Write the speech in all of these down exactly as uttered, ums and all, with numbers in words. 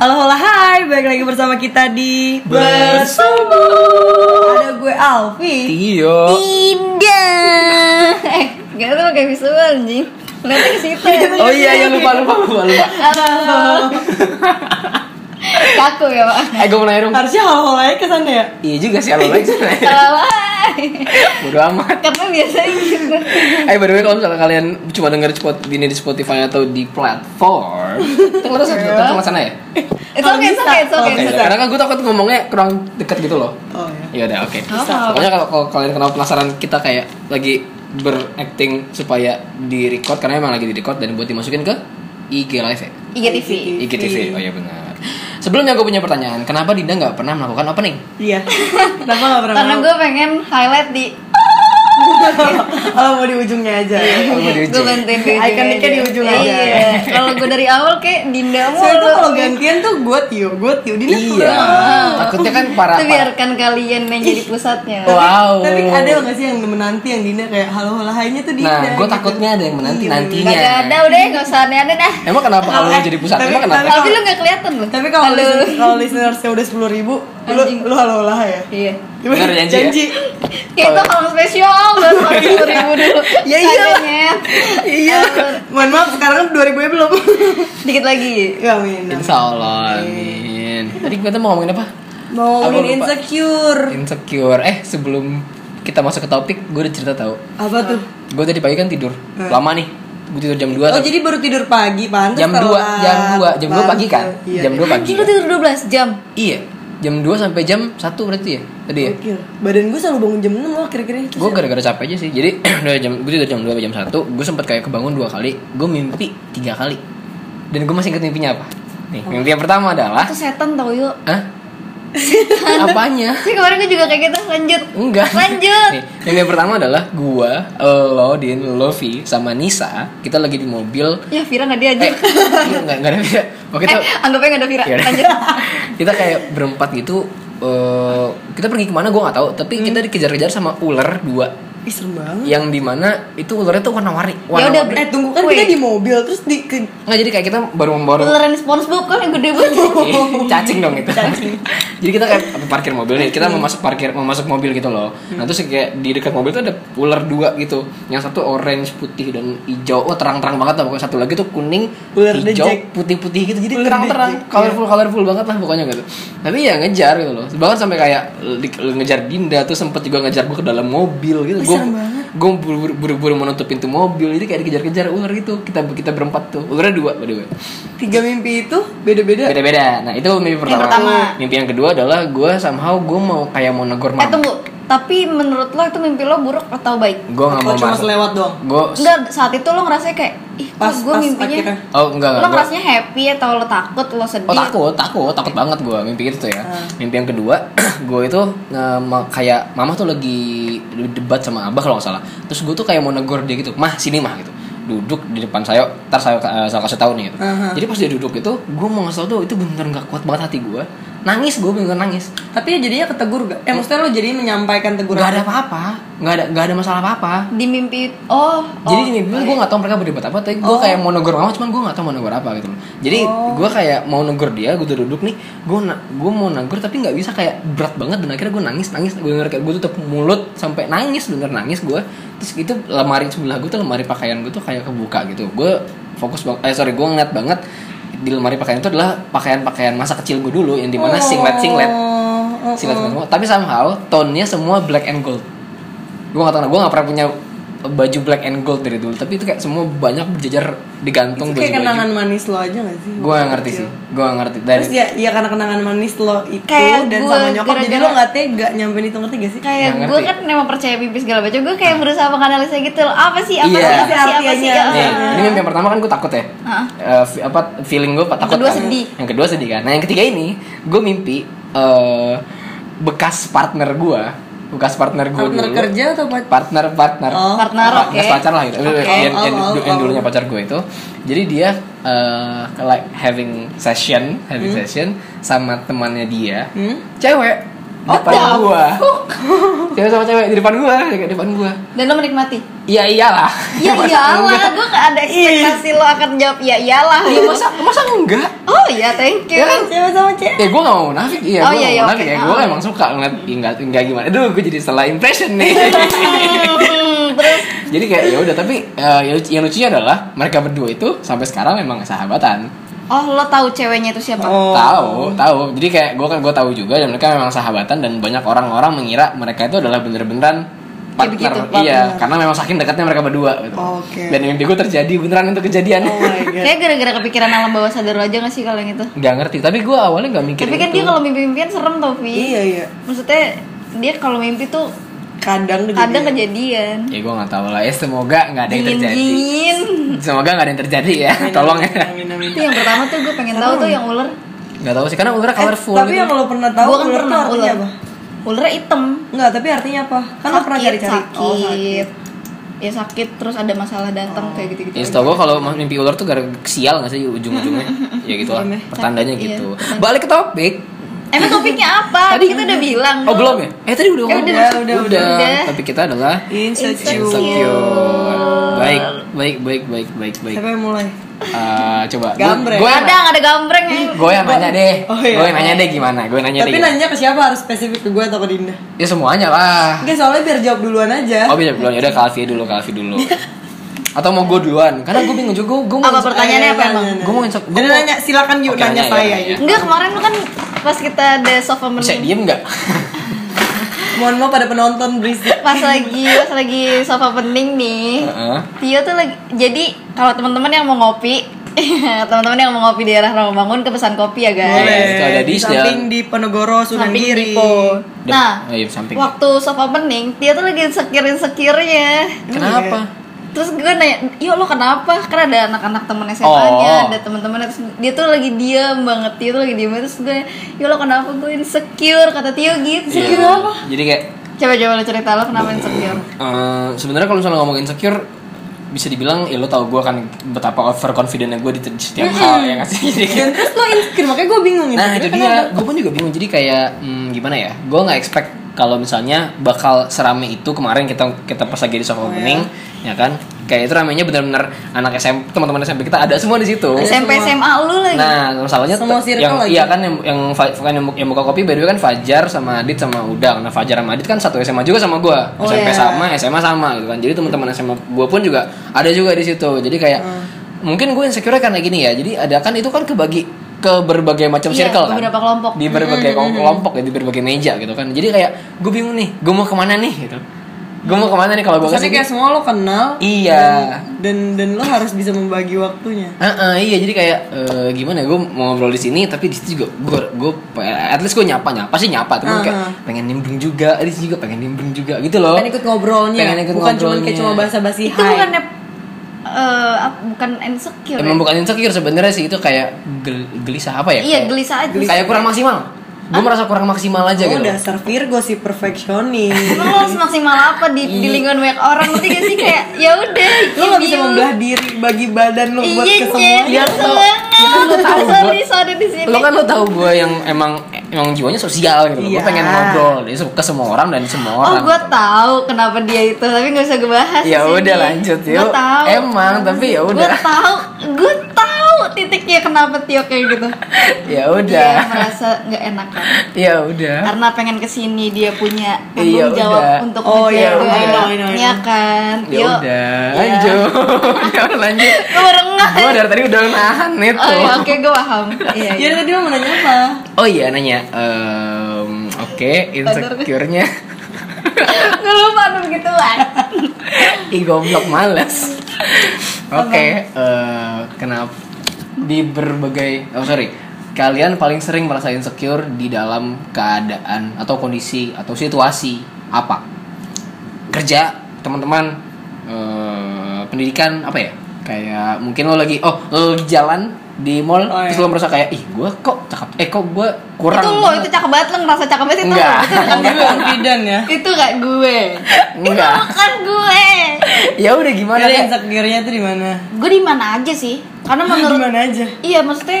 Halo halo hai, balik lagi bersama kita di Bersumur. Ada gue Alfi, Tio, Indah. Eh, gak tuh kayak visual anjing. Lihatnya ke situ. Oh iya, yang lupa lupa lupa lupa. Halo. Kaku ya, Pak. Eh, gue mau nanya dong. Harusnya halo halo ke sana ya? Iya juga sih, halo halo ke sana. Halo. Bodo amat. Karena biasanya gitu. Eh, by the way, kalau misalnya kalian cuma denger spot ini di Spotify atau di platform, terus terus sana ya? Itu oke, itu oke, itu oke. Karena kan gue takut ngomongnya kurang dekat gitu loh. Oh iya. Ya udah, oke. Pokoknya kalau kalian kenapa penasaran kita kayak lagi beracting supaya direcord, karena emang lagi direcord dan buat dimasukin ke I G Live ya? I G T V I G T V, oh iya benar. Sebelumnya gue punya pertanyaan, kenapa Dinda gak pernah melakukan opening? Iya, kenapa gak pernah? Karena gue pengen highlight di kalau mau di ujungnya aja. Gue bantuin di ikoniknya di ujung aja. Kalau gue dari awal kayak Dinda mulu. Soalnya kalau gantian tuh gue Tio, gue Tio, Dinda Iya. Takutnya kan para. Itu biarkan kalian yang jadi pusatnya. Wow. Tapi ada nggak sih yang menanti yang Dinda kayak halo halo hainya tuh Dinda. Nah, gue takutnya ada yang menanti nantinya. Gak ada, udah nggak usah aneh-aneh dah. Emang kenapa kalau lu jadi pusat? Emang kenapa? Tapi lu nggak kelihatan loh. Tapi kalau kalau listenersnya udah sepuluh ribu, lu lu halo halo ya. Iya. Bener janji. Kayak itu kalau spesial. dua ribu dulu. Ya iya. Iya. Mohon maaf sekarang dua ribu-nya belum. Dikit lagi. Amin. Insyaallah. Amin. Tadi kita mau ngomongin apa? Mau ngomongin insecure. Insecure. Eh, sebelum kita masuk ke topik, gue udah cerita tahu. Apa tuh? Gue tadi pagi kan tidur. Lama nih. Gue tidur jam dua. Oh, jadi baru tidur pagi, pantas. Jam dua, jam dua, jam dua pagi kan? Jam dua pagi. Lu tidur dua belas jam. Iya. jam dua sampai jam satu berarti ya tadi ya. Oke. Badan gue selalu bangun jam enam loh kira-kira itu. Gue gara-gara capek aja sih. Jadi udah jam gue tidur jam dua sampai jam satu, gue sempat kayak kebangun dua kali, gue mimpi tiga kali. Dan gue masih ingat mimpinya apa. Nih, oh. Mimpi yang pertama adalah itu setan tau yuk. Hah? Setan. Apanya? Sih kemarin gue juga kayak gitu, lanjut. Enggak. Lanjut. Nih, mimpi yang pertama adalah gue, lo, Din, Lovi sama Nisa, kita lagi di mobil. Ya, Vira enggak dia aja. Eh, enggak, enggak ada Vira. Oke, eh, anggapnya enggak ada Vira. Lanjut. Kita kayak berempat gitu, uh, kita pergi kemana gue nggak tahu, tapi hmm. kita dikejar-kejar sama ular dua. Ih, serem banget. Yang dimana itu ularnya tuh warna-warni. Ya udah, eh tunggu kan kita di mobil terus di ke... nggak jadi kayak kita baru membawa ular SpongeBob kan yang gede banget. Cacing dong itu. Cacing. Jadi kita kayak parkir mobil nih, kita mau masuk parkir, mau masuk mobil gitu loh. Nah terus kayak di dekat mobil tuh ada ular dua gitu, yang satu orange putih dan hijau. Oh terang-terang banget lah pokoknya, satu lagi tuh kuning, ular hijau, putih-putih gitu. Jadi ular terang-terang, colorful-colorful banget lah pokoknya gitu. Tapi ya ngejar gitu loh. Bahkan sampai kayak ngejar Dinda tuh, sempet juga ngejar gue ke dalam mobil gitu. Gue buru-buru menutup pintu mobil, jadi kayak dikejar-kejar ular gitu. Kita kita berempat tuh, ularnya dua by the way. Tiga mimpi itu beda-beda. Beda-beda. Nah itu mimpi pertama. pertama. Mimpi yang kedua adalah gue somehow gue mau kayak mau negor mama. Eh tunggu, tapi menurut lo itu mimpi lo buruk atau baik? Gue nggak mau masuk. Cuma selewat doang. Gue nggak, saat itu lo ngerasa kayak ih pas gue mimpinya. Oh enggak enggak. Lo ngerasanya happy atau lo takut, lo sedih? Oh takut, takut, takut banget gue mimpi itu ya. Mimpi yang kedua, gue itu kayak mama tuh lagi debat sama abah kalau nggak salah, terus gue tuh kayak mau negor dia gitu, mah sini mah gitu, duduk di depan saya, ntar saya uh, saya kasih tahu nih gitu. Uh-huh. Jadi pas dia duduk itu, gue mau ngasih tau tuh itu bener nggak kuat banget hati gue, nangis gue bener nangis. Tapi jadinya ketegur gak? Eh maksudnya lo jadi menyampaikan teguran? Gak ada apa-apa, gak ada gak ada masalah apa-apa. Di mimpi, oh. Jadi oh, di mimpi okay. Gue nggak tahu mereka berdebat apa, tapi gue oh. kayak mau negor mama, cuman gue nggak tahu mau negor apa gitu. Jadi oh. gue kayak mau negor dia, gue duduk nih, gue na- gue mau negor tapi nggak bisa, kayak berat banget, dan akhirnya gue nangis nangis, gue bener kayak gue tutup mulut sampai nangis, bener nangis gue. Terus itu lemari sebelah gue tuh, lemari pakaian gue tuh kayak kebuka gitu. Gue fokus bang- eh sorry gue ngeliat banget di lemari pakaian itu adalah pakaian-pakaian masa kecil gue dulu, yang dimana oh, singlet-singlet singlet semua. Tapi somehow tone-nya semua black and gold. Gue gak tau, gue gak pernah punya baju black and gold dari dulu, tapi itu kayak semua banyak berjajar digantung baju-baju. Itu kayak kenangan manis lo aja gak sih? Gue gak ngerti sih, gue gak ngerti dari... Terus ya, ya karena kenangan manis lo itu kayak dan sama nyokap, jadi lo gak tega nyampein itu, ngerti gak sih? Kayak gue kan emang percaya mimpi segala macam, gue kayak berusaha menganalisa gitu loh. Apa sih, apa yeah. sih, apa sih, apa sih, apa sih yeah. Yeah. Ini mimpi yang pertama kan gue takut ya, uh-huh. uh, apa feeling gue takut. Kedua kan sedih. Yang kedua sedih kan. Nah yang ketiga ini, gue mimpi uh, bekas partner gue bekas partner gue partner dulu. Kerja atau pacar? Partner, partner oh, partner, oke okay. Pacar lah gitu, okay. yang, yang, oh, oh, yang dulunya pacar gue itu. Jadi dia uh, like having session Having hmm? session sama temannya dia. hmm? Cewek. Depan oh, gue. Cewek cewek sama cewek di depan gue, di depan gue. Dan lo menikmati? Iya iyalah. Iya iyalah, gue gak ada ekspektasi lo akan jawab iya iyalah. Iya masa masa enggak? Oh iya thank you. Ya kan? Cewek sama cewek. Ya gue nggak mau nafik, iya oh, gue nggak iya, mau nafik okay. Ya gue oh. Emang suka ngeliat nggak nggak gimana. Aduh gue jadi salah impression nih. Terus. Jadi kayak ya udah tapi uh, yang lucunya adalah mereka berdua itu sampai sekarang memang sahabatan. Oh lo tahu ceweknya itu siapa? Oh. Tahu, tahu. Jadi kayak gue kan gue tahu juga dan mereka memang sahabatan dan banyak orang-orang mengira mereka itu adalah bener-beneran partner. Begitu, partner. Iya, karena memang saking dekatnya mereka berdua. Gitu. Oh, oke. Okay. Dan mimpi gue terjadi beneran itu kejadian. Oh my god. Kayak gara-gara kepikiran alam bawah sadar aja nggak sih kalau yang itu? Gak ngerti. Tapi gue awalnya nggak mikir. Tapi kan itu. Dia kalau mimpi-mimpian serem tau Vi. Iya iya. Maksudnya dia kalau mimpi tuh kadang kadang kejadian. Ya gue nggak tahu lah. Ya semoga nggak ada yang terjadi. Dingin. Semoga nggak ada yang terjadi ya. Amin, tolong ya. Amin, amin. Itu yang pertama tuh gue pengen tahu tuh yang ular. Nggak tahu sih karena ular colorful. Eh, tapi gitu. Yang lo pernah tahu kan ular pernah, artinya ular. Apa? Ulernya hitam. Nggak, tapi artinya apa? Kan sakit, lo pernah cari-cari. Sakit. Oh, sakit. Ya sakit terus ada masalah datang oh. Kayak gitu-gitu. Ya setahu gue kalau mimpi ular tuh gara sial nggak sih ujung-ujungnya. Ya gitu lah. Pertandanya gitu. Iya, balik ke topik. Emang topiknya apa? Tadi kita udah bilang. Oh belum ya? Eh tadi udah. Eh, udah, udah, udah, udah. udah. Topik kita adalah insecure. insecure. Baik, baik, baik, baik, baik, baik. Siapa yang mulai? Uh, coba. Gambreng. Gue ada, ada gambreng nih. Gue yang nanya deh. Oh, iya. Gue yang nanya deh gimana? Gue nanya Tapi deh. Tapi nanya ke siapa? Harus spesifik ke gue atau ke Dinda? Ya semuanya lah. Oke, soalnya biar jawab duluan aja. Oh biar duluan. Udah Kalfi dulu, Kalfi dulu. Atau mau gue duluan? Karena gue bingung juga. Gue mau. Apa pertanyaannya apa emang? Gue mau insecure. Jadi nanya, silakan yuk nanya saya. Enggak kemarin lu kan. Pas kita ada sofa menu. Bisa diem gak? Mohon maaf pada penonton berisik. Pas lagi pas lagi sofa pening nih. Uh-uh. Tio tuh lagi. Jadi kalau teman-teman yang mau ngopi, teman-teman yang mau ngopi di daerah Rawamangun ke pesan kopi ya guys. Boleh. Itu ada di samping di Penegoro Sunan Giri. Nah, oh, iya, waktu sofa pening, Tio tuh lagi sekirin-sekirnya. Kenapa? Yeah. Terus gue nanya, yo lo kenapa? Karena ada anak-anak temen S M A-nya, oh. Ada temen-temennya. Terus dia tuh lagi diam banget, Tio tuh lagi diam. Terus gue, yo lo kenapa? Gue insecure, kata Tio gitu. Insecure yeah. Apa? Jadi kayak coba-coba lo cerita lo kenapa insecure. Uh, Sebenarnya kalau misalnya ngomong insecure, bisa dibilang, ya lo tau gue kan betapa overconfident-nya gue di setiap hal yang ngasih gitu. Dan terus lo insecure, makanya gue bingung. Nah itu dia, gue pun juga bingung. Jadi kayak hmm, gimana ya, gue gak expect kalau misalnya bakal serame itu kemarin kita kita pas lagi di sofa oh, bening ya. Ya kan kayak itu ramenya benar-benar anak S M P teman-teman S M P kita ada semua di situ. S M P S M A lu lagi. Nah masalahnya yang lagi. Iya kan yang yang bukan yang, yang buka kopi by the way kan Fajar sama Adit sama Udang. Nah Fajar sama Adit kan satu S M A juga sama gue. Oh, S M P yeah. Sama S M A sama gitu kan. Jadi teman-teman S M A gue pun juga ada juga di situ. Jadi kayak hmm. Mungkin gue insecure karena gini ya. Jadi ada kan itu kan kebagi ke berbagai macam iya, circle kan kelompok. Di berbagai mm-hmm. kelompok ya, di berbagai meja gitu kan. Jadi kayak gue bingung nih, gue mau kemana nih gitu. Gue mau kemana nih kalau gue kesini. Tapi kayak semua lo kenal. Iya. Dan dan, dan lo harus bisa membagi waktunya. Uh-uh, iya jadi kayak uh, gimana? Gue mau ngobrol di sini tapi di situ juga gue gue at least gue nyapa nyapa sih nyapa. Tapi uh-huh. Kayak pengen nimbrung juga, di sini juga pengen nimbrung juga gitu loh. Pengen ikut ngobrolnya. Pengen ikut bukan ngobrolnya. Bukan cuma kayak cuma basa-basi hai. Itu bukannya Uh, bukan insecure. Emang ya? Bukan insecure sebenarnya sih itu kayak gel- gelisah apa ya? Iya kayak, gelisah aja. Kayak kurang maksimal. Gue ah? merasa kurang maksimal aja oh, gitu. Udah dasar Virgo sih perfeksionis. Emang lo harus maksimal apa di, di lingkungan banyak orang? Nanti gak sih kayak ya udah. Lo gak bisa membelah diri bagi badan lo buat kesemuanya. Iya lo tahu sorry sorry di sini. Lo kan lo tahu gue yang emang emang jiwanya sosial gitu. Iya. Gue pengen ngobrol ke semua orang dan semua orang. Oh gue tahu kenapa dia itu tapi nggak usah gue bahas. Ya udah lanjut yuk. Gue tahu. Emang tapi ya udah. Gue tahu. Gue tahu titiknya kenapa Tio kayak gitu. Ya udah. Dia merasa nggak enak kan. Ya udah. Karena pengen kesini dia punya tanggung jawab ya untuk oh, menjaga. Oh ya udah. Iya kan. Ya udah. Lanjut. Ya udah lanjut. Gue merengah. Gue dari tadi udah nahan itu. Oh ya, oke okay, gue paham. Iya. Jadi tadi lo mau nanya apa? Oh iya nanya. Um, Oke, okay, insecure-nya gue lupa nung gituan. Ih goblok males. Oke, okay, uh, kenapa di berbagai oh sorry kalian paling sering merasa insecure di dalam keadaan atau kondisi atau situasi apa? Kerja, teman-teman, uh, pendidikan apa ya? Kayak mungkin lo lagi oh lo lagi jalan di mall oh, iya. Terus lo merasa kayak ih gue kok cakep eh kok gue kurang itu lo banget. Itu cakep banget lo ngerasa cakep banget itu enggak. Lo itu bukan confident ya itu gak gue enggak. Itu bukan gue ya udah gimana ya insecure-nya tuh di mana gue di mana aja sih karena menurut di mana aja iya maksudnya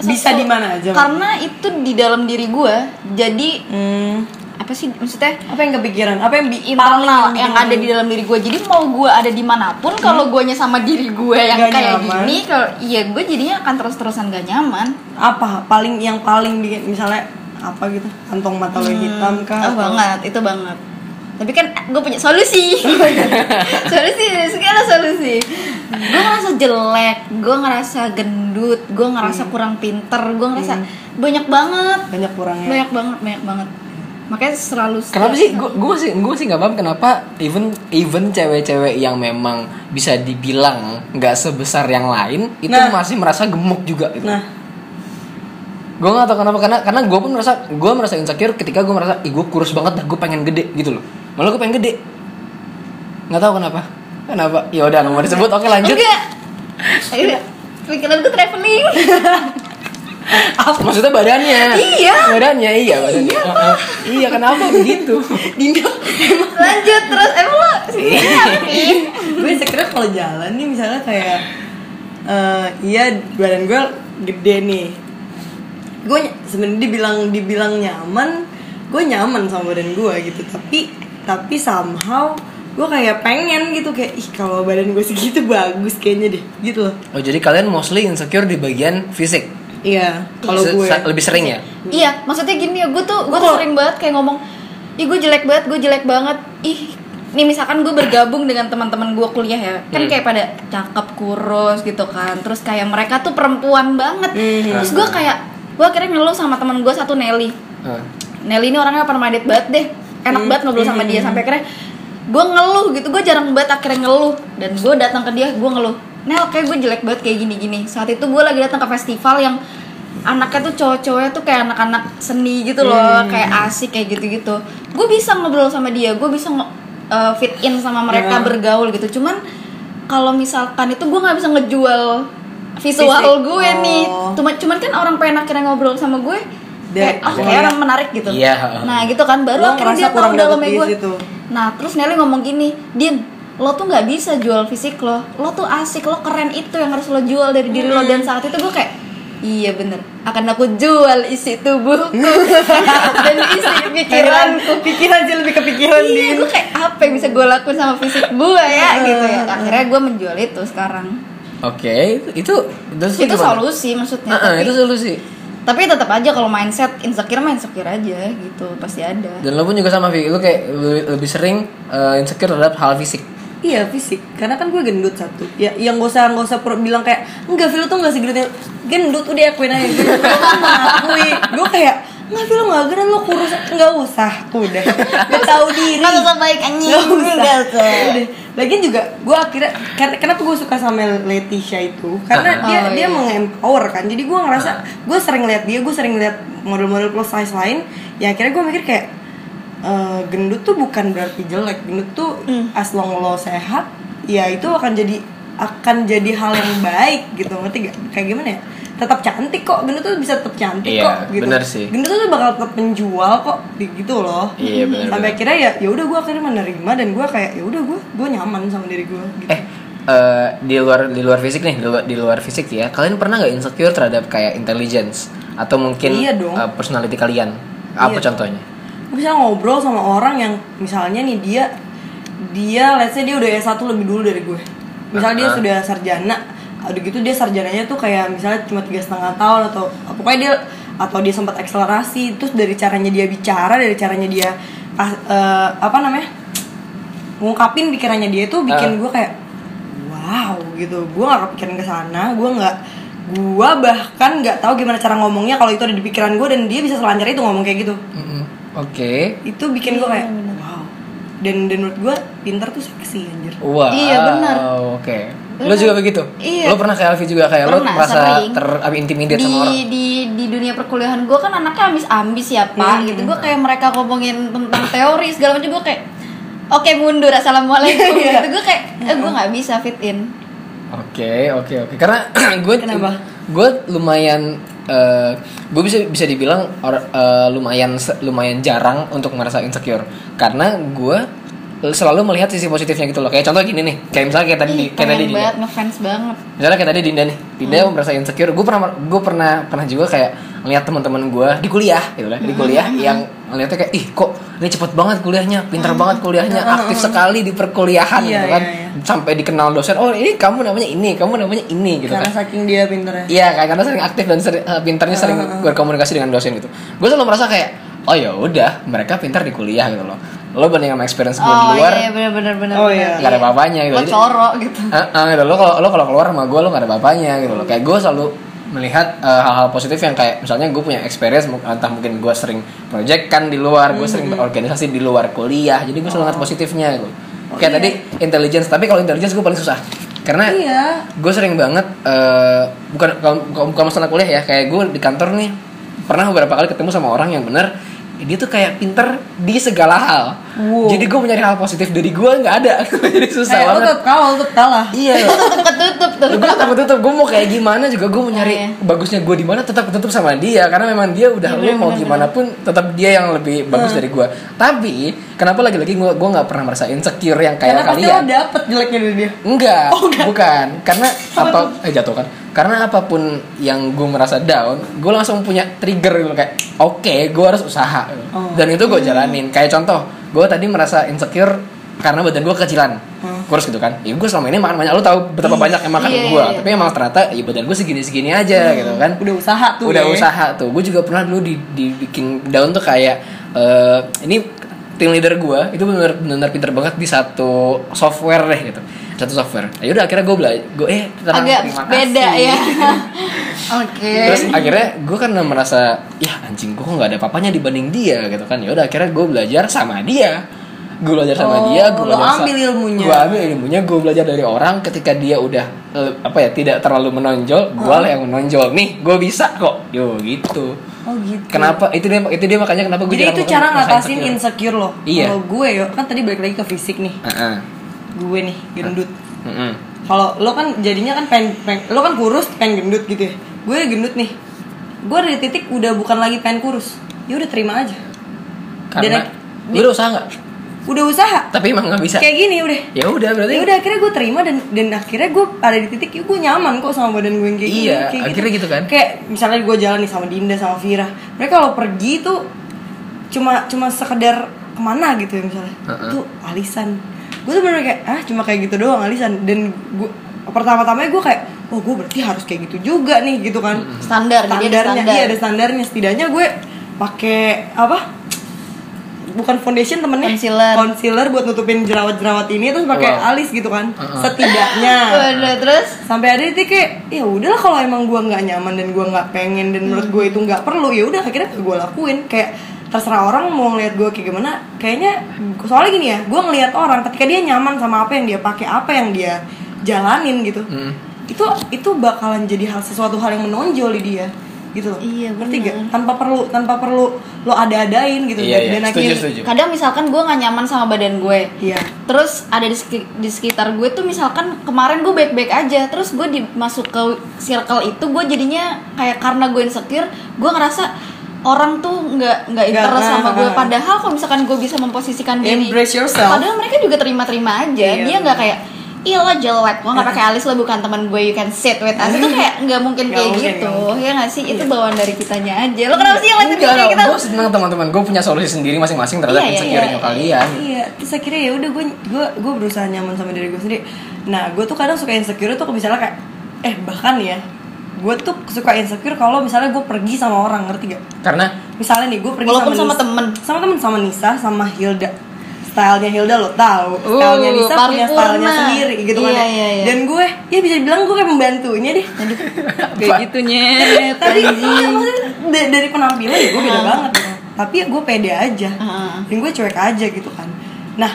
bisa di mana aja karena itu di dalam diri gue jadi hmm. apa sih maksudnya, apa yang kepikiran, apa yang bi- internal yang ada di dalam diri gue. Jadi mau gue ada dimanapun, hmm. kalau guanya sama diri gue yang gak kayak nyaman. Gini, kalau iya gue jadinya akan terus-terusan gak nyaman. Apa paling yang paling bikin misalnya apa gitu, kantong mata lo hitam hmm. kah? Oh, banget, itu banget. Tapi kan gue punya solusi. Solusi, segala solusi. Gue ngerasa jelek, gue ngerasa gendut, gue ngerasa hmm. kurang pinter, gue ngerasa hmm. banyak banget. Banyak kurangnya. Banyak banget, banyak banget. Makanya selalu. Kenapa sih? Gue gue sih gue sih nggak paham kenapa even even cewek-cewek yang memang bisa dibilang nggak sebesar yang lain itu nah. masih merasa gemuk juga. Gitu. Nah. Gue nggak tahu kenapa karena karena gue pun merasa gue merasa insecure ketika gue merasa ih gue kurus banget dah, gue pengen gede gitu loh. Malah gue pengen gede. Nggak tahu kenapa. Kenapa? Ya udah, nggak mau disebut. Oke, lanjut. Enggak. Akhirnya pikiran gue traveling. Apa? Maksudnya badannya. Iya. Badannya iya. Badannya. Iya, uh-uh. Iya, kenapa begitu? Dinda. Lanjut terus. Emang lo sih. Gue sekiranya kalau jalan nih misalnya kayak uh, iya badan gue gede nih. Gue sebenarnya dibilang dibilang nyaman. Gue nyaman sama badan gue gitu, tapi tapi somehow gue kayak pengen gitu kayak ih kalau badan gue segitu bagus kayaknya deh gitu loh. Oh, jadi kalian mostly insecure di bagian fisik? Iya, kalau Se- gue lebih sering ya. Iya, maksudnya gini ya, gue tuh gue tuh sering banget kayak ngomong ih gue jelek banget, gue jelek banget. Ih, nih misalkan gue bergabung dengan teman-teman gue kuliah ya, kan hmm. kayak pada cakep kurus gitu kan, terus kayak mereka tuh perempuan banget. Hmm. Terus gue kayak gue akhirnya ngeluh sama teman gue satu Nelly. Hmm. Nelly ini orangnya permaded banget deh, enak banget ngobrol sama dia sampai akhirnya gue ngeluh gitu, gue jarang banget akhirnya ngeluh dan gue datang ke dia gue ngeluh, Nel kayak gue jelek banget kayak gini-gini. Saat itu gue lagi datang ke festival yang anaknya tuh cowok-cowoknya tuh kayak anak-anak seni gitu loh, hmm. kayak asik kayak gitu-gitu. Gue bisa ngobrol sama dia, gue bisa uh, fit in sama mereka yeah. bergaul gitu. Cuman kalau misalkan itu gue nggak bisa ngejual visual fisik. Gue oh. nih, cuman cuman kan orang pengen akhirnya ngobrol sama gue. Kayak, oh, kayak orang menarik gitu yeah. Nah gitu kan, baru lo akhirnya dia tau dalamnya gue itu. Nah terus Nelly ngomong gini, Din, lo tuh gak bisa jual fisik lo. Lo tuh asik, lo keren, itu yang harus lo jual dari diri hmm. lo. Dan saat itu gue kayak, iya bener, akan aku jual isi tubuhku dan isi pikiranku. Pikiran sih, lebih kepikiran Din. Iya, gue kayak apa yang bisa gue lakuin sama fisik gue ya gitu ya. Akhirnya gue menjual itu sekarang. Oke, okay. itu Itu, itu solusi maksudnya uh-uh, tapi, itu solusi. Tapi tetap aja kalau mindset insecure mah insecure aja gitu, pasti ada. Dan lo pun juga sama Vi, lo kayak lebih sering uh, insecure terhadap hal fisik. Iya, fisik. Karena kan gue gendut satu. Ya, yang gak usah gak usah bilang kayak enggak Vi lo tuh enggak segendutnya. Gendut udah akuin aja. Gue mengakui. Gue kayak enggak Vi lo enggak gendut, lo kurus. Enggak usah. Udah. Gue tahu diri. Kalau sebaik anjing enggak usah. Udah. Lagian juga gue akhirnya kenapa gue suka sama Leticia itu karena oh, dia iya. dia mengempower kan, jadi gue ngerasa gue sering lihat dia, gue sering lihat model-model plus size lain ya, akhirnya gue mikir kayak e, gendut tuh bukan berarti jelek, gendut tuh mm. as long lo sehat ya itu akan jadi akan jadi hal yang baik gitu, ngerti gak? Kayak gimana ya, tetap cantik kok, gendut tuh bisa tetap cantik iya, kok gitu. Bener sih. Gendut tuh bakal tetap menjual kok gitu loh. Iya, bener, sampai bener. Akhirnya ya ya udah gue akhirnya menerima dan gue kayak ya udah gue gue nyaman sama diri gue gitu. Eh uh, di luar di luar fisik nih, di luar, di luar fisik ya. Kalian pernah enggak insecure terhadap kayak intelligence atau mungkin iya uh, personality kalian? Apa iya. contohnya? Bisa ngobrol sama orang yang misalnya nih dia dia let's say dia udah S satu lebih dulu dari gue. Misalnya uh-huh. dia sudah sarjana. Aduh gitu dia sarjananya tuh kayak misalnya cuma tiga setengah tahun atau pokoknya dia atau dia sempat akselerasi, terus dari caranya dia bicara, dari caranya dia uh, uh, apa namanya ngungkapin pikirannya dia tuh bikin uh. gue kayak wow gitu. Gue nggak kepikiran ke sana, gue nggak gue bahkan nggak tahu gimana cara ngomongnya kalau itu ada di pikiran gue dan dia bisa selancar itu ngomong kayak gitu. Mm-hmm. Oke. Okay. Itu bikin gue kayak wow. Dan dan menurut gue pintar tuh seksi anjir. Wow. Iya benar. Oke. Okay. Lo juga begitu? Iya. Lo pernah kayak Alfi juga kayak pernah, lo merasa terintimidate ter- sama orang? Di di di dunia perkuliahan gue kan anaknya ambis-ambis ya Pak hmm. gitu. Gue kayak mereka ngomongin tentang teori segala macam, gue kayak oke okay, mundur, assalamualaikum yeah. gitu. Gue kayak eh, gue gak bisa fit in. Oke oke oke karena gue gue lumayan uh, gue bisa bisa dibilang or, uh, lumayan lumayan jarang untuk merasa insecure karena gue selalu melihat sisi positifnya gitu loh. Kayak contoh gini nih, kayak misalnya kayak tadi Ih, kayak tadi Dinda. Banget, ngefans banget. Misalnya kayak tadi Dinda nih, Dinda hmm. merasa insecure. Gue pernah gue pernah pernah juga kayak ngelihat teman-teman gue di kuliah gitu lah, di kuliah yang ngelihatnya kayak ih kok ini cepet banget kuliahnya, pintar banget kuliahnya, aktif sekali di perkuliahan gitu kan, sampai dikenal dosen, oh ini kamu namanya ini, kamu namanya ini gitu kan. Karena saking dia pintarnya. Iya, karena sering aktif dan sering, pintarnya sering berkomunikasi dengan dosen gitu. Gue selalu merasa kayak oh ya udah, mereka pintar di kuliah gitu loh. Lo banding sama experience gue oh, di luar, iya, bener, bener, bener, oh iya benar-benar nggak ada apa-apanya gitu. Lo corok gitu. Ah uh, uh, gitu lo kalau lo kalau keluar sama gue lo nggak ada apa-apanya gitu lo. Kayak gue selalu melihat uh, hal-hal positif yang kayak misalnya gue punya experience, entah mungkin gue sering project kan di luar, gue mm-hmm. sering berorganisasi di luar kuliah. Jadi gue selalu ngeliat oh. positifnya gitu. Oh, kayak iya. tadi intelligence, tapi kalau intelligence gue paling susah. Karena iya. gue sering banget uh, bukan bukan masalah kuliah ya. Kayak gue di kantor nih pernah beberapa kali ketemu sama orang yang benar. Dia tuh kayak pinter di segala hal. Wow. Jadi gue mencari hal positif dari gue nggak ada, jadi susah eh, banget. Tutup kawal, tutup kalah. Iya. Tutup ketutup. Gue tetap ketutup. Gue mau kayak gimana juga gue mencari oh, iya. bagusnya gue di mana tetap ketutup sama dia, karena memang dia udah ya, lu bener, mau bener. Gimana pun tetap dia yang lebih bagus hmm. dari gue. Tapi kenapa lagi-lagi gue gue nggak pernah merasa insecure yang kayak karena kalian? Karena pasti lo dapet jeleknya dari dia. Enggak. Oh, enggak. Bukan. Karena apa? Eh jatuh kan. Karena apapun yang gue merasa down, gue langsung punya trigger gitu kayak, oke, okay, gue harus usaha. Oh. Dan itu gue jalanin. Kayak contoh, gue tadi merasa insecure karena badan gue kekecilan, hmm. kurus gitu kan. Ya gue selama ini makan banyak, lo tau betapa banyak yang makan yeah, gue. Yeah, yeah. Tapi emang ternyata, ya badan gue segini-segini aja hmm. gitu kan. Udah usaha tuh. Udah ya. usaha tuh. Gue juga pernah dulu di, di, bikin down tuh kayak, uh, ini tim leader gue itu benar-benar pinter banget di satu software deh gitu. Satu software. Ya udah akhirnya gue belajar, gue eh agak beda ya. Oke. Okay. Terus akhirnya gue karena merasa, ya anjing gue kok nggak ada papanya dibanding dia gitu kan. Ya udah akhirnya gue belajar sama dia. Gue belajar sama oh, dia, gue belajar. Lo ambil ilmunya. Gue ambil ilmunya, gue belajar dari orang. Ketika dia udah apa ya tidak terlalu menonjol, gue lah yang menonjol. Nih, gue bisa kok. Yo gitu. Oh gitu. Kenapa? Itu dia, itu dia makanya kenapa gue. Jadi itu cara ngatasin insecure, insecure lo. Iya. Kalau gue yo kan tadi balik lagi ke fisik nih. Uh-uh. Gue nih gendut. Mm-hmm. Kalau lo kan jadinya kan pengen, pengen, lo kan kurus pengen gendut gitu ya. Gue gendut nih. Gue dari titik udah bukan lagi pengen kurus. Ya udah terima aja. Karena gue udah usaha nggak? Udah usaha. Tapi emang nggak bisa. Kayak gini udah. Ya udah berarti. Ya udah akhirnya gue terima dan dan akhirnya gue ada di titik gue nyaman kok sama badan gue yang kayak gini. Iya. Kayak akhirnya gitu. gitu kan. Kayak misalnya gue jalan nih sama Dinda sama Fira. Mereka kalau pergi tuh cuma cuma sekedar kemana gitu ya misalnya. Uh-uh. Tuh alisan. Gue tuh bener kayak, ah cuma kayak gitu doang alisan. Dan gue, pertama-tamanya gue kayak, oh gue berarti harus kayak gitu juga nih gitu kan. Standar, standarnya, jadi ada standar. Iya ada standarnya, setidaknya gue pakai apa? Bukan foundation temennya, concealer, concealer buat nutupin jerawat-jerawat ini. Terus pakai wow. alis gitu kan, uh-uh. setidaknya. Udah, terus? Sampai ada titik kayak, ya udahlah kalau emang gue gak nyaman dan gue gak pengen. Dan menurut gue itu gak perlu, ya udah akhirnya gue lakuin. Kayak terserah orang mau ngeliat gue kayak gimana. Kayaknya soalnya gini ya, gue ngeliat orang ketika dia nyaman sama apa yang dia pakai, apa yang dia jalanin gitu, hmm. itu itu bakalan jadi hal sesuatu hal yang menonjol di dia gitu loh. Iya benar. Tanpa perlu tanpa perlu lo ada-adain gitu. Iya, dan, iya. Dan setuju, akhirnya, setuju. Kadang misalkan gue nggak nyaman sama badan gue. Iya. Terus ada di, di sekitar gue tuh misalkan kemarin gue baik-baik aja, terus gue dimasuk ke circle itu, gue jadinya kayak karena gue insecure, gue ngerasa orang tuh nggak nggak interest sama gue, padahal kalau misalkan gue bisa memposisikan diri, padahal mereka juga terima-terima aja, yeah. Dia nggak kayak iya lo jelek, lo nggak pakai alis, lo bukan teman gue, you can sit with us. Itu kayak nggak mungkin gak kayak mungkin, gitu ya nggak sih, itu bawaan dari kitanya aja. Lo kenapa sih yang lain kayak kita? Gue seneng teman-teman gue punya solusi sendiri masing-masing terhadap insecure-nya kalian. Iya, terus akhirnya ya udah gue gue gue berusaha nyaman sama diri gue sendiri. Nah gue tuh kadang suka insecure tuh misalnya kayak eh bahkan ya. Gue tuh suka insecure kalau misalnya gue pergi sama orang, ngerti gak? Karena? Misalnya nih, gue pergi walaupun sama, sama temen Sama temen, sama Nisa, sama Hilda. Stylenya Hilda lo tau, uh, stylenya Nisa punya stylenya sendiri gitu iya, kan ya? Iya, iya. Dan gue, ya bisa dibilang gue kayak membantunya deh. Aduh, kayak gitu nyet. Tapi iya, maksudnya dari penampilan ya gue beda uh. banget ya. Tapi ya gue pede aja uh. Dan gue cuek aja gitu kan. Nah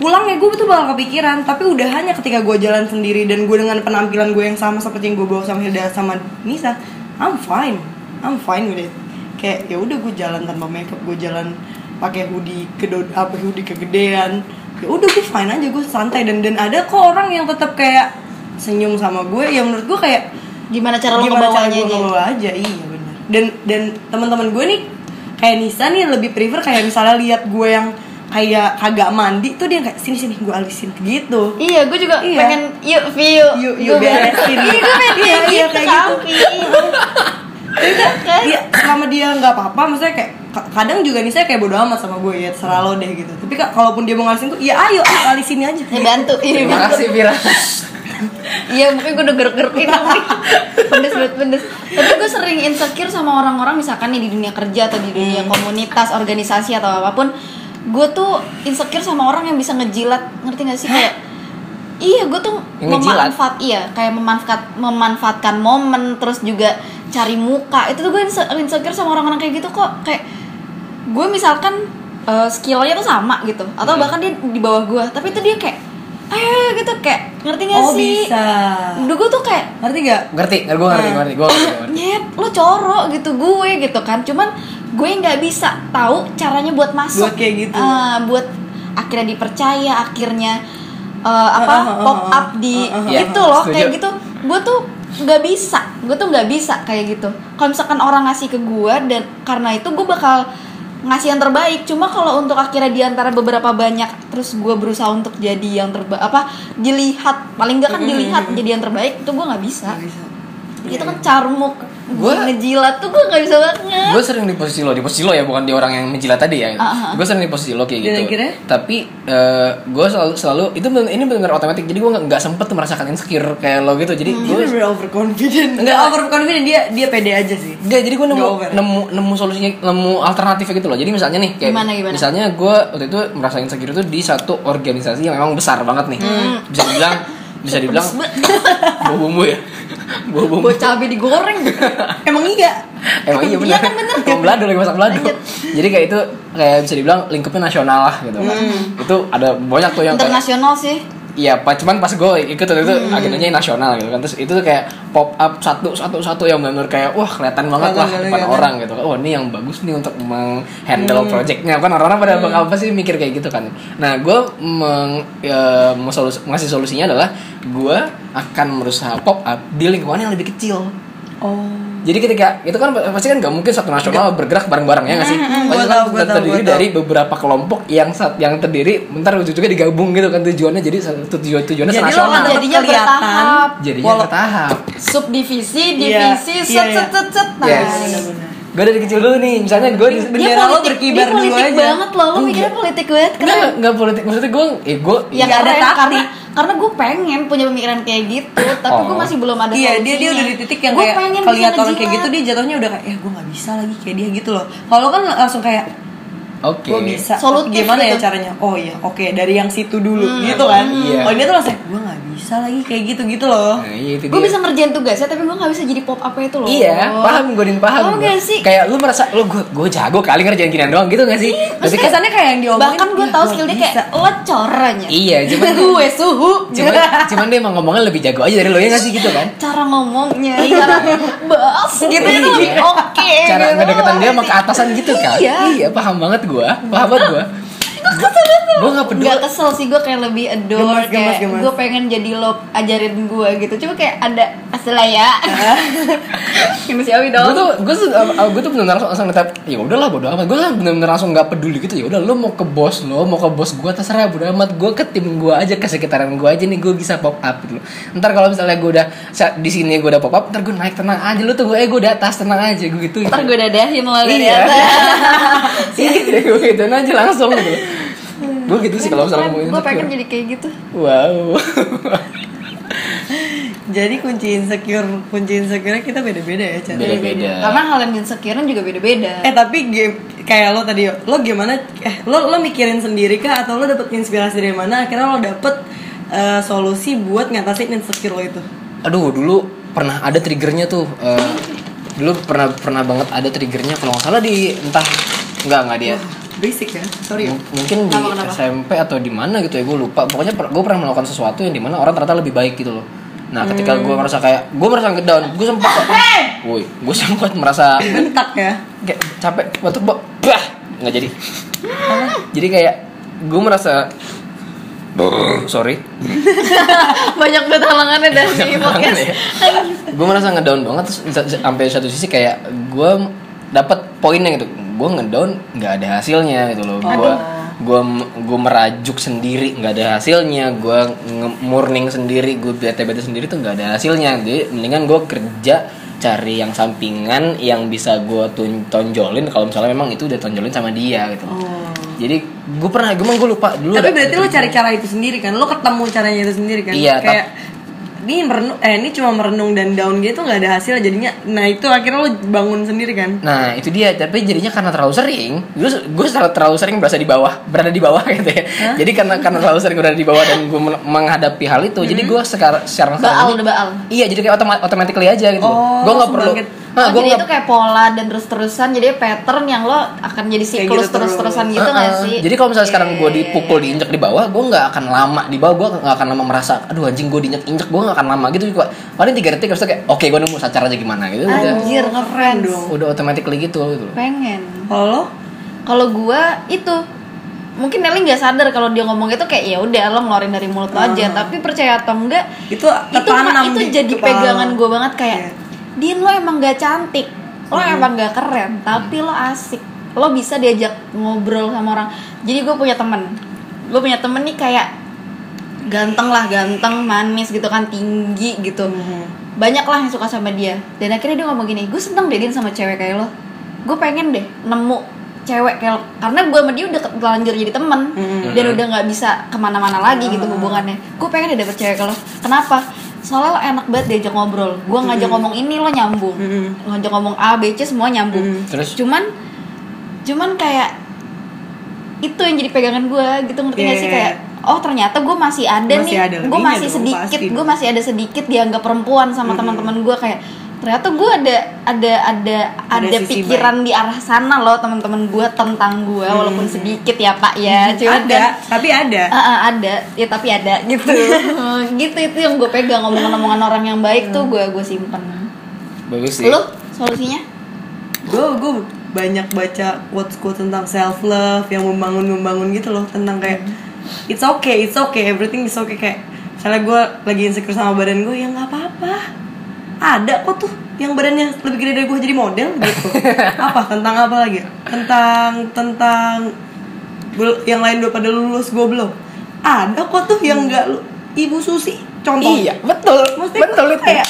pulangnya gue tuh bakal kepikiran, tapi udah hanya ketika gue jalan sendiri dan gue dengan penampilan gue yang sama seperti yang gue bawa sama Hilda sama Nisa, I'm fine, I'm fine with it. Kayak ya udah gue jalan tanpa makeup, gue jalan pakai hoodie kedod apa hoodie kegedean, ya udah gue fine aja, gue santai dan dan ada kok orang yang tetap kayak senyum sama gue, ya menurut gue kayak gimana cara lo ngebawanya aja. Ngebawa aja, iya benar. Dan dan teman-teman gue nih kayak Nisa nih lebih prefer kayak misalnya lihat gue yang kayak agak mandi tuh dia kayak sini-sini gue alisin gitu. Iya, gue juga iya. pengen yuk view. Yuk, yuk beresin. Iya, gue pengen iya, kayak gitu. Tidak kan? Dia, selama dia nggak apa-apa, maksudnya kayak kadang juga nih saya kayak bodo amat sama gue ya, terserah lo deh gitu. Tapi kak, kalaupun dia mau ngalisin tuh, ya ayo ngalisin aja. Ya bantu. Terima kasih Vira. Iya mungkin gue udah geruk-gerukin tapi pedes banget pedes. Tapi gue sering insecure sama orang-orang misalkan nih di dunia kerja atau di dunia komunitas, organisasi atau apapun. Gue tuh insecure sama orang yang bisa ngejilat, ngerti nggak sih kayak? Iya gue tuh memanfaat, iya kayak memanfaat memanfaatkan momen terus juga cari muka. Itu tuh gue insecure sama orang-orang kayak gitu kok. Kayak gue misalkan uh, skillnya tuh sama gitu atau hmm. bahkan dia di bawah gue, tapi itu dia kayak eh gitu kayak ngerti gak oh, sih? Oh bisa. Duh gue tuh kayak ngerti gak? Ngerti, gue ngerti, ngerti gue. Nyet, lo corok gitu gue gitu kan. Cuman gue nggak bisa tahu caranya buat masuk. Buat kayak gitu. Uh, buat akhirnya dipercaya, akhirnya uh, apa uh, uh, uh, uh, pop up di uh, uh, uh, gitu loh setuju. Kayak gitu. Gue tuh nggak bisa, gue tuh nggak bisa kayak gitu. Kalau misalkan orang ngasih ke gue dan karena itu gue bakal ngasih yang terbaik. Cuma kalau untuk akhirnya diantara beberapa banyak terus gue berusaha untuk jadi yang terbaik apa dilihat paling nggak kan dilihat mm-hmm. jadi yang terbaik itu gue nggak bisa. Gak bisa. Ya, itu kan carmuk. Gue ngejilat tuh gue nggak bisa banget. Gue sering di posisi lo, di posisi lo ya bukan di orang yang menjilat tadi ya. Uh-huh. Gue sering di posisi lo kayak gitu. Kira-kira? Tapi uh, gue selalu selalu itu ini benar-benar otomatis. Jadi gue nggak sempet merasakan insecure kayak lo gitu. Jadi hmm. gue bener-bener overconfident. Enggak overconfident dia dia pede aja sih. Enggak, jadi gue nemu nemu nemu solusinya, nemu alternatif gitu loh. Jadi misalnya nih kayak gimana, gimana? Misalnya gue waktu itu merasa insecure itu di satu organisasi yang memang besar banget nih. Hmm. Bisa dibilang bisa dibilang bumbu ya. Bawa cabai digoreng. Emang iya. Emang iya benar. Iya kan benar. Kayak belado lagi masak belado. Jadi kayak itu kayak bisa dibilang lingkupnya nasional lah gitu kan. Hmm. Itu ada banyak tuh yang internasional kayak, sih. Iya, cuman pas gue ikut itu hmm. agendanya nasional gitu kan. Terus itu tuh kayak pop up satu satu satu yang benar kayak wah kelihatan banget lah depan orang gitu kan. Wah, ini yang bagus nih untuk menghandle hmm. projectnya kan orang-orang pada hmm. bakal pasti mikir kayak gitu kan. Nah, gue meng, e, mesolus, ngasih solusinya adalah gue akan berusaha pop up di lingkungan yang lebih kecil. Oh. Jadi ketika itu kan pasti kan nggak mungkin satu nasional bergerak bareng-bareng ya nggak sih? Pasti kan terdiri dari beberapa kelompok yang yang terdiri, bentar juga digabung gitu kan tujuannya jadi satu tujuan tujuannya nasional. Jadi jadinya bertahap, jadinya bertahap. Subdivisi, divisi, set set set set. Gue dari kecil dulu nih, misalnya gue bendera lo berkibar dulu aja. Dia politik banget loh, lo mikirnya politik banget. Enggak, enggak politik, maksudnya gue, eh gue ya gak ada taktik. Karena gue pengen punya pemikiran kayak gitu, tapi gue masih belum ada solusinya. Iya, dia dia udah di titik yang kayak kalau lihat orang kayak gitu dia jatuhnya udah kayak, ya gue gak bisa lagi kayak dia gitu loh. Kalau kan langsung kayak, oke, gue bisa, gimana ya caranya? Oh iya, oke dari yang situ dulu gitu kan. Oh dia tuh langsung, gue gak bisa lagi kayak gitu-gitu loh. Nah, iya, gue bisa ngerjain tugasnya tapi gue gak bisa jadi pop up itu loh. Iya, paham gue din paham. Oh, gak sih? Kayak lu merasa lu gue gue jago kali ngerjain ginian doang gitu gak sih? Tapi kesannya kayak yang diomongin. Bahkan gue tahu skillnya kayak lo coranya. Iya, cuman gue suhu. Cuman cuman dia emang ngomongnya lebih jago aja dari lo ya gak sih gitu kan? Cara ngomongnya, cara bas gitu itu lebih oke. Cara ngedeketan dia sama keatasan gitu kan. Iya, paham banget gue. Paham banget gue. Gue gak peduli. Gak kesel sih, gue kayak lebih adore gemas, kayak gemas, gemas. Gue pengen jadi lo ajarin gue gitu. Cuma kayak ada asalah ya. Gimana sih Awi dong? Gue tuh gue tuh gue tuh benar-benar langsung ngetap. Ya udahlah bodo amat. Gue benar-benar langsung gak peduli gitu. Ya udah lo mau ke bos lo, mau ke bos gue terserah bodo amat. Gue ke tim gue aja, ke sekitaran gue aja nih gue bisa pop up gitu. Ntar kalau misalnya gue udah di sini gue udah pop up, ntar gue naik tenang aja lo tuh gue eh gue di atas tenang aja gue gitu. Ntar gue dadahin lo dari atas. Iya, gue gitu aja langsung gitu. Gue gitu sih kalau misalnya ngomongin gue pengen jadi kayak gitu. Wow. Jadi kunci insecure kunci insecure kita beda-beda ya cara beda-beda karena hal yang insecure juga beda-beda. Eh tapi kayak lo tadi lo gimana eh lo lo mikirin sendiri kah atau lo dapet inspirasi dari mana akhirnya lo dapet uh, solusi buat ngatasin insecure lo itu? Aduh dulu pernah ada triggernya tuh uh, dulu pernah pernah banget ada triggernya kalau nggak salah di entah nggak nggak dia uh. basic ya, sorry M- mungkin di kenapa, kenapa? S M P atau di mana gitu ya gue lupa. Pokoknya per- gue pernah melakukan sesuatu yang di mana orang ternyata lebih baik gitu loh. Nah ketika hmm. gue merasa kayak gue merasa down, gue sempat, woi, gue sempat merasa bentak ya, kayak capek, batuk, bah, nggak jadi. Jadi kayak gue merasa sorry banyak banget halangannya dari podcast. Ya. Gue merasa ngedown banget terus sampai satu sisi kayak gue dapat poinnya gitu. Gue ngedown nggak ada hasilnya gitu loh. Gue gue gue merajuk sendiri nggak ada hasilnya. Gue nge- morning sendiri, gue bete-bete sendiri tuh nggak ada hasilnya. Jadi mendingan gue kerja cari yang sampingan yang bisa gue tonjolin kalau misalnya memang itu udah tonjolin sama dia gitu. Oh. Jadi gue pernah, gue emang gue lupa dulu. Tapi berarti lo cari cara itu sendiri kan, lo ketemu caranya itu sendiri kan? Iya. Kayak tap- ini merenung, eh ini cuma merenung dan down gitu nggak ada hasil jadinya. Nah itu akhirnya lo bangun sendiri kan? Nah itu dia, tapi jadinya karena terlalu sering, gue gue terlalu sering berasa di bawah, berada di bawah gitu ya. Huh? Jadi karena karena terlalu sering berada di bawah dan gue menghadapi hal itu, mm-hmm. jadi gue sekarang sekarang baal udah baal. Iya, jadi kayak otomatis automatically aja gitu. Oh, gue nggak perlu. Nah, oh, jadi gak... itu kayak pola dan terus-terusan, jadi pattern yang lo akan jadi siklus gitu terus-terusan terus. gitu nggak uh-uh. sih? Jadi kalau misalnya sekarang gue dipukul, diinjek di bawah, gue nggak akan lama di bawah, gue nggak akan lama merasa, aduh anjing gue diinjek-injek, gue nggak akan lama gitu. Paling tiga detik harusnya kayak, oke okay, gue nemu sacar aja gimana gitu. Anjir udah, keren dong. Udah automatically gitu gitu. Pengen. Kalau kalau gue itu mungkin Nelly nggak sadar kalau dia ngomong gitu kayak ya udah lo ngeluarin dari mulut uh-huh. aja, tapi percaya atau enggak itu itu, ma- itu jadi kepala. Pegangan gue banget kayak. Yeah. Din, lo emang gak cantik, lo hmm. emang gak keren, tapi lo asik, lo bisa diajak ngobrol sama orang. Jadi gue punya temen, gue punya temen nih kayak ganteng lah, ganteng, manis gitu kan, tinggi gitu, hmm. banyak lah yang suka sama dia. Dan akhirnya dia ngomong gini, gue seneng deh Din sama cewek kayak lo, gue pengen deh nemu cewek kayak lo, karena gue sama dia udah terlanjur jadi temen, hmm. dan udah gak bisa kemana-mana lagi gitu hubungannya. Gue pengen deh dapet cewek kayak lo, kenapa? Soalnya lo enak banget diajak ngobrol. Gue ngajak mm. ngomong ini lo nyambung, mm. ngajak ngomong A, B, C semua nyambung. Mm. Terus? Cuman, cuman kayak itu yang jadi pegangan gue gitu, ngerti yeah. gak sih kayak, oh ternyata gue masih ada masih nih, gue masih sedikit, gue masih ada sedikit dianggap perempuan sama mm. teman-teman gue kayak, ternyata gue ada ada ada ada, ada pikiran baik di arah sana loh teman-teman gue tentang gue, hmm. walaupun sedikit ya pak ya, cuman ada kan, tapi ada uh, uh, ada ya tapi ada gitu gitu itu yang gue pegang, omongan-omongan orang yang baik hmm. tuh gue gue simpen. Bagus sih. Lu solusinya? Gue gue banyak baca quotes-quotes tentang self love yang membangun membangun gitu loh, tentang kayak hmm. it's okay, it's okay, everything is okay. Kayak misalnya gue lagi insecure sama badan gue, ya nggak apa-apa, ada kok tuh yang badannya lebih gede dari gue jadi model gitu. Apa tentang apa lagi? Tentang tentang yang lain udah pada lulus gue belum. Ada kok tuh yang enggak hmm. Ibu Susi contoh. Iya, betul. Maksudnya betul itu. Kayak,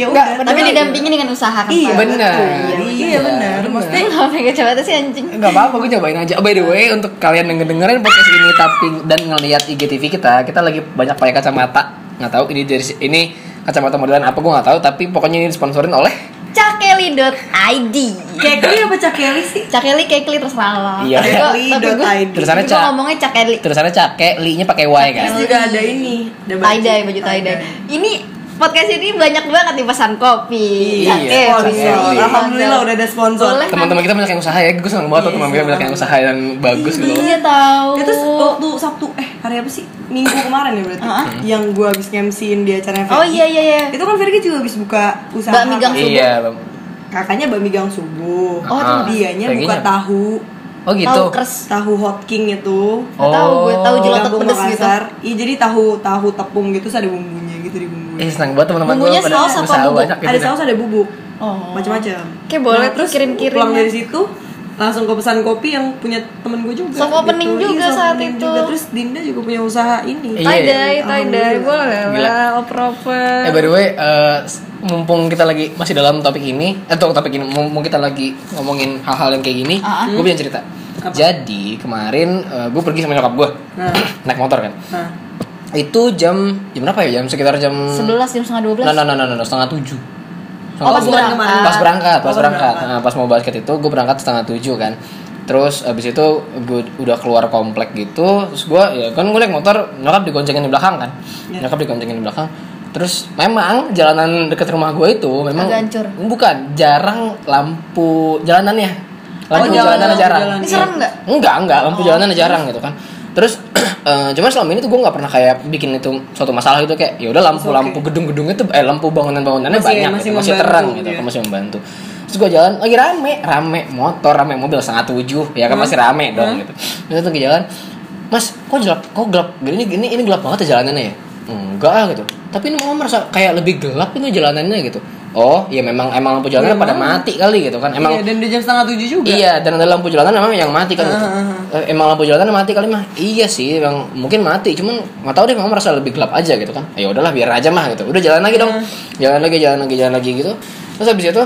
ya udah, tapi didampingin dengan usaha kan. Iya, benar. Iya, iya benar. Maksudnya enggak pengen coba tuh sih anjing. Enggak apa-apa, gue cobain aja. Oh, by the way, untuk kalian yang dengerin podcast ini tapi dan ngelihat I G T V kita, kita lagi banyak pakai kacamata. Enggak tahu ini dari ini kacamata modelan apa gue nggak tahu, tapi pokoknya ini disponsorin oleh Cakely dot I D. Cakely apa Cakely sih? Cakely, Cakely terus salah. Iya. Cakely dot I D. Terusannya Cak. Gue ngomongnya Cakely. Terusannya Cakely-nya pakai Y kan. Terus juga ada ini. Tie-dye, baju tie-dye. Ini podcast ini banyak banget nih pesan kopi. Iya. Alhamdulillah udah ada sponsor. Teman-teman kita banyak yang usaha ya. Gue seneng banget teman-teman kita banyak yang usaha dan bagus gitu. Iya tahu. Itu waktu Sabtu eh hari apa sih? Minggu kemarin ya berarti uh-huh. yang gue abis ngemsiin di acara Fergie. Oh iya iya iya. Itu kan Fergie juga abis buka usaha Bambigang Subuh. Iya, Bang. Kakaknya Bambigang Subuh. Oh, uh-huh. Dianya Fergie buka tahu. Oh gitu. Tahu kres, tahu hot king itu. Oh. Tahu gue tahu jelotot pedes gitu. Iya, jadi tahu tahu tepung gitu ada bumbunya gitu di bumbu. Eh senang banget teman-teman gue pada saus apa bubuk? Ada saus ada bubuk. Oh. Macam-macam. Oke, boleh nah, terus kirim-kirim. Pulang dari situ langsung ke pesan kopi yang punya temen gue juga. Soft opening gitu. juga iya, saat itu juga. Terus Dinda juga punya usaha ini. Tie-dye, tie-dye. Gue lelah, oper-oper. Eh by the way, uh, mumpung kita lagi masih dalam topik ini atau eh, topik ini, mumpung kita lagi ngomongin hal-hal yang kayak gini, uh-huh. gue punya cerita. Apa? Jadi kemarin uh, gue pergi sama nyokap gue nah. naik motor kan nah. Itu jam, jam berapa ya? Jam sekitar jam sebelas, jam setengah dua belas. Nah, nah, nah, nah, nah setengah tujuh. Oh, pas berangkat, pas berangkat, pas, oh, berangkat. Nah, pas mau basket itu gue berangkat setengah tujuh kan. Terus abis itu gue udah keluar komplek gitu. Terus gue, ya kan gue naik motor, nyokap digoncengin di belakang kan. Yeah. Nyokap digoncengin di belakang. Terus memang jalanan dekat rumah gue itu memang hancur. Bukan, jarang lampu jalanannya. Lampu oh, jalanannya jalan, jarang. Jalan. Ini serem enggak? Enggak, enggak, lampu oh, jalanannya jarang gitu kan. Terus uh, cuman selama ini tuh gue nggak pernah kayak bikin itu suatu masalah gitu kayak ya udah lampu-lampu okay. gedung-gedungnya tuh eh lampu bangunan-bangunannya masih, banyak masih, gitu, masih terang gitu yeah. masih membantu. Terus gue jalan lagi rame rame motor rame mobil setengah tujuh ya kan hmm? masih rame dong hmm? gitu. Terus tuh ke jalan, mas kok gelap kok gelap gini gini ini gelap banget ya jalanannya ya? Enggak gitu. Tapi ini mau merasa kayak lebih gelap itu jalanannya gitu. Oh, iya memang emang lampu jalanan ya, pada emang mati kali gitu kan. Emang iya, dan udah jam setengah tujuh juga. Iya, dan ada lampu jalanan memang yang mati kan. Uh-huh. Emang lampu jalanan mati kali mah. Iya sih, emang mungkin mati, cuman enggak tahu deh memang merasa lebih gelap aja gitu kan. Ya udahlah biar aja mah gitu. Udah jalan lagi dong. Uh-huh. Jalan lagi, jalan lagi, jalan lagi gitu. Terus habis itu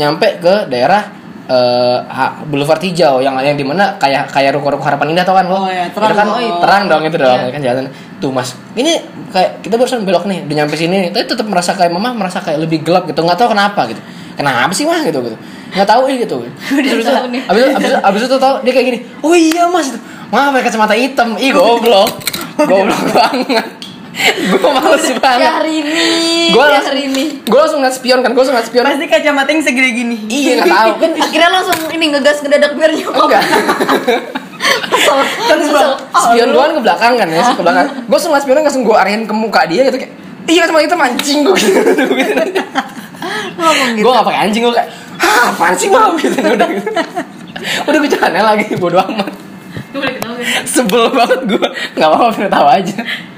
nyampe ke daerah Uh, Boulevard Hijau yang yang di mana kayak kayak ruko-ruko Harapan Indah tau kan lo? Oh ya, terang kan, oh, terang dong itu dong yeah. Kan jalan tuh mas, ini kayak kita barusan belok nih, udah nyampe sini, tapi tetap merasa kayak mama merasa kayak lebih gelap gitu, nggak tahu kenapa gitu, kenapa sih mah gitu gitu, nggak tahu gitu. Terus abis abis abis itu tahu dia kayak gini, oh iya mas, mah pakai kacamata hitam, ih goblok, goblok banget. Gue males banget ini, gue langsung ini, gue langsung ngeliat spion kan, gue langsung ngeliat spion pasti kacamata yang segede gini. Iya nggak tahu kan, akhirnya langsung ini ngegas ngedadak biar nyokap. Enggak. Terus spion doang ke belakang kan ya, ke belakang. Gue langsung ngeliat spion, langsung gue arahin ke muka dia gitu kayak, iya kacamata itu mancing gue gitu. Gue nggak pakai anjing, gue kayak, hah mancing mau gitu udah, udah gue jalannya lagi bodo amat. Sebel banget gue, nggak apa-apa, udah tahu aja.